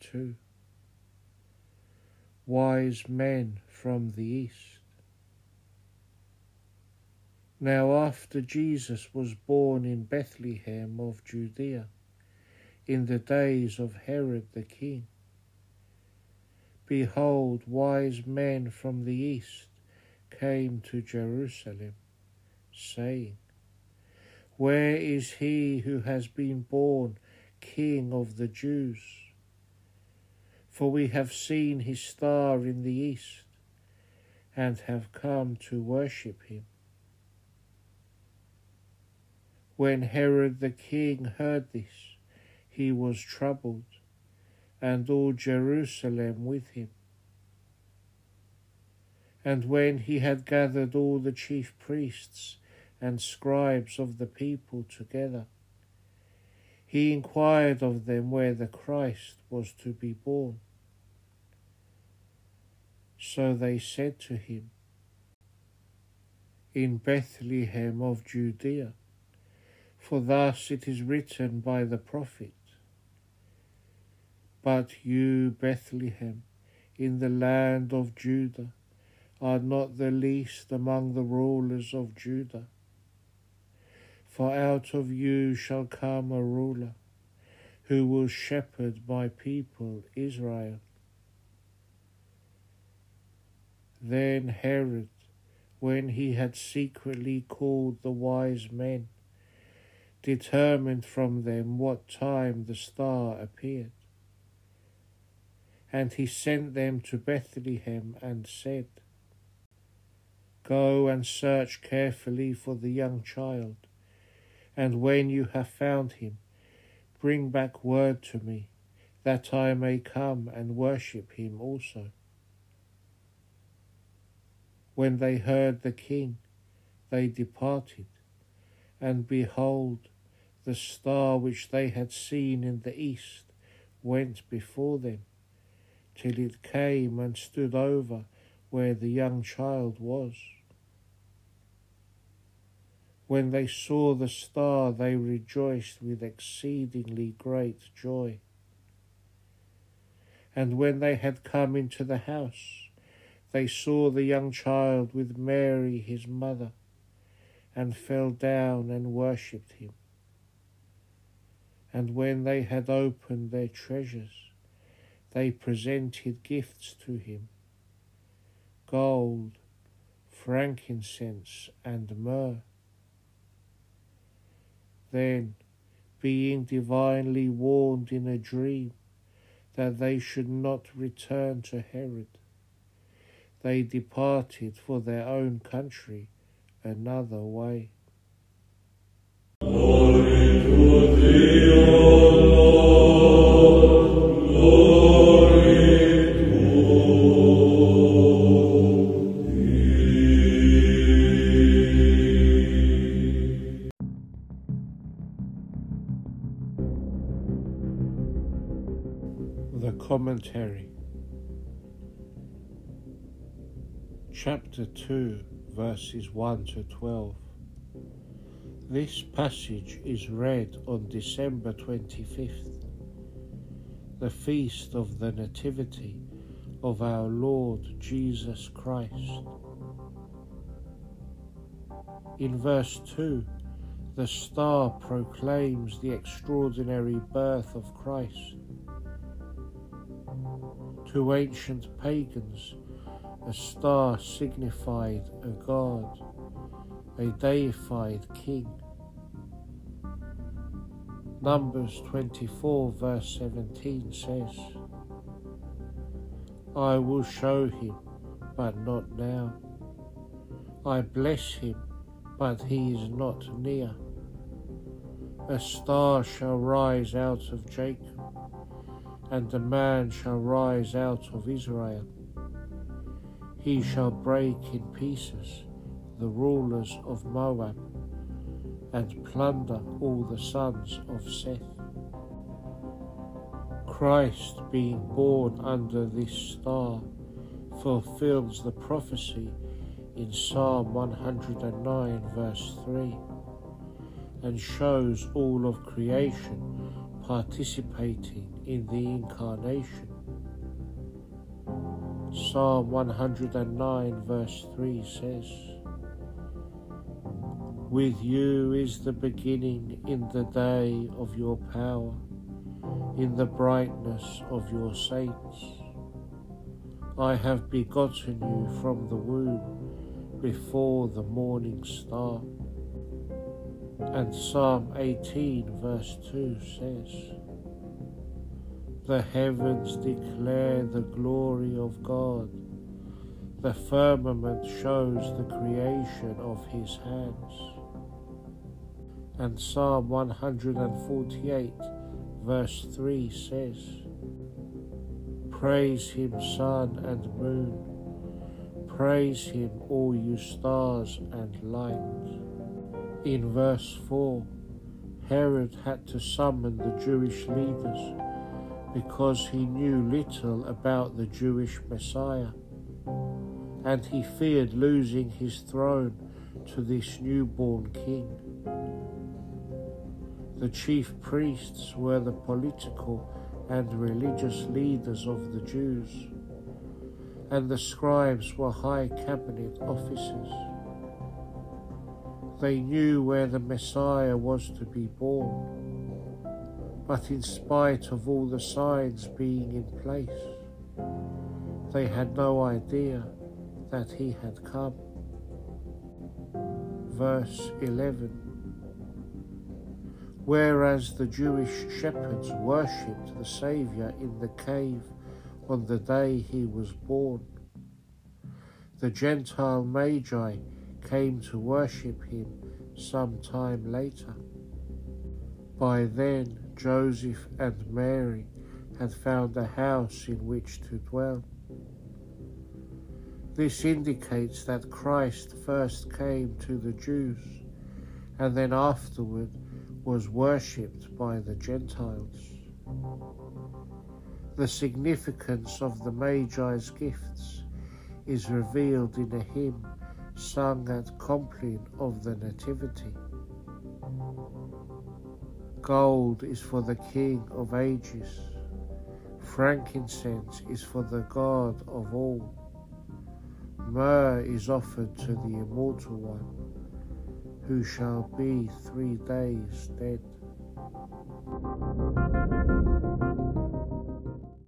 chapter 2. Wise men from the east. Now after Jesus was born in Bethlehem of Judea, in the days of Herod the king, behold, wise men from the east came to Jerusalem, saying, Where is he who has been born King of the Jews? For we have seen his star in the east, and have come to worship him. When Herod the king heard this, he was troubled, and all Jerusalem with him. And when he had gathered all the chief priests and scribes of the people together, he inquired of them where the Christ was to be born. So they said to him, In Bethlehem of Judea, for thus it is written by the prophet, But you, Bethlehem, in the land of Judah, are not the least among the rulers of Judah. For out of you shall come a ruler, who will shepherd my people Israel. Then Herod, when he had secretly called the wise men, determined from them what time the star appeared. And he sent them to Bethlehem and said, Go and search carefully for the young child, and when you have found him, bring back word to me, that I may come and worship him also. When they heard the king, they departed, and behold, the star which they had seen in the east went before them, till it came and stood over where the young child was. When they saw the star, they rejoiced with exceedingly great joy. And when they had come into the house, they saw the young child with Mary his mother, and fell down and worshipped him. And when they had opened their treasures, they presented gifts to him, gold, frankincense, and myrrh. Then, being divinely warned in a dream that they should not return to Herod, they departed for their own country another way. Glory to thee, O Lord, glory to thee. The Commentary. Chapter 2, verses 1 to 12. This passage is read on December 25th, the feast of the Nativity of our Lord Jesus Christ. In verse 2, the star proclaims the extraordinary birth of Christ. To ancient pagans, a star signified a god, a deified king. Numbers 24 verse 17 says, I will show him, but not now. I bless him, but he is not near. A star shall rise out of Jacob, and a man shall rise out of Israel. He shall break in pieces the rulers of Moab, and plunder all the sons of Seth. Christ, being born under this star, fulfills the prophecy in Psalm 109 verse 3, and shows all of creation participating in the incarnation. Psalm 109 verse 3 says, "With you is the beginning in the day of your power, in the brightness of your saints. I have begotten you from the womb before the morning star." And Psalm 18 verse 2 says, "The heavens declare the glory of God. The firmament shows the creation of his hands." And Psalm 148 verse 3 says, "Praise him, sun and moon. Praise him, all you stars and light." In verse 4, Herod had to summon the Jewish leaders because he knew little about the Jewish Messiah, and he feared losing his throne to this newborn king. The chief priests were the political and religious leaders of the Jews, and the scribes were high cabinet officers. They knew where the Messiah was to be born, but in spite of all the signs being in place, they had no idea that he had come. Verse 11. Whereas the Jewish shepherds worshipped the Saviour in the cave on the day he was born, the Gentile Magi came to worship him some time later. By then, Joseph and Mary had found a house in which to dwell. This indicates that Christ first came to the Jews and then afterward was worshipped by the Gentiles. The significance of the Magi's gifts is revealed in a hymn sung at Compline of the Nativity. Gold is for the King of ages, frankincense is for the God of all, myrrh is offered to the Immortal One, who shall be 3 days dead.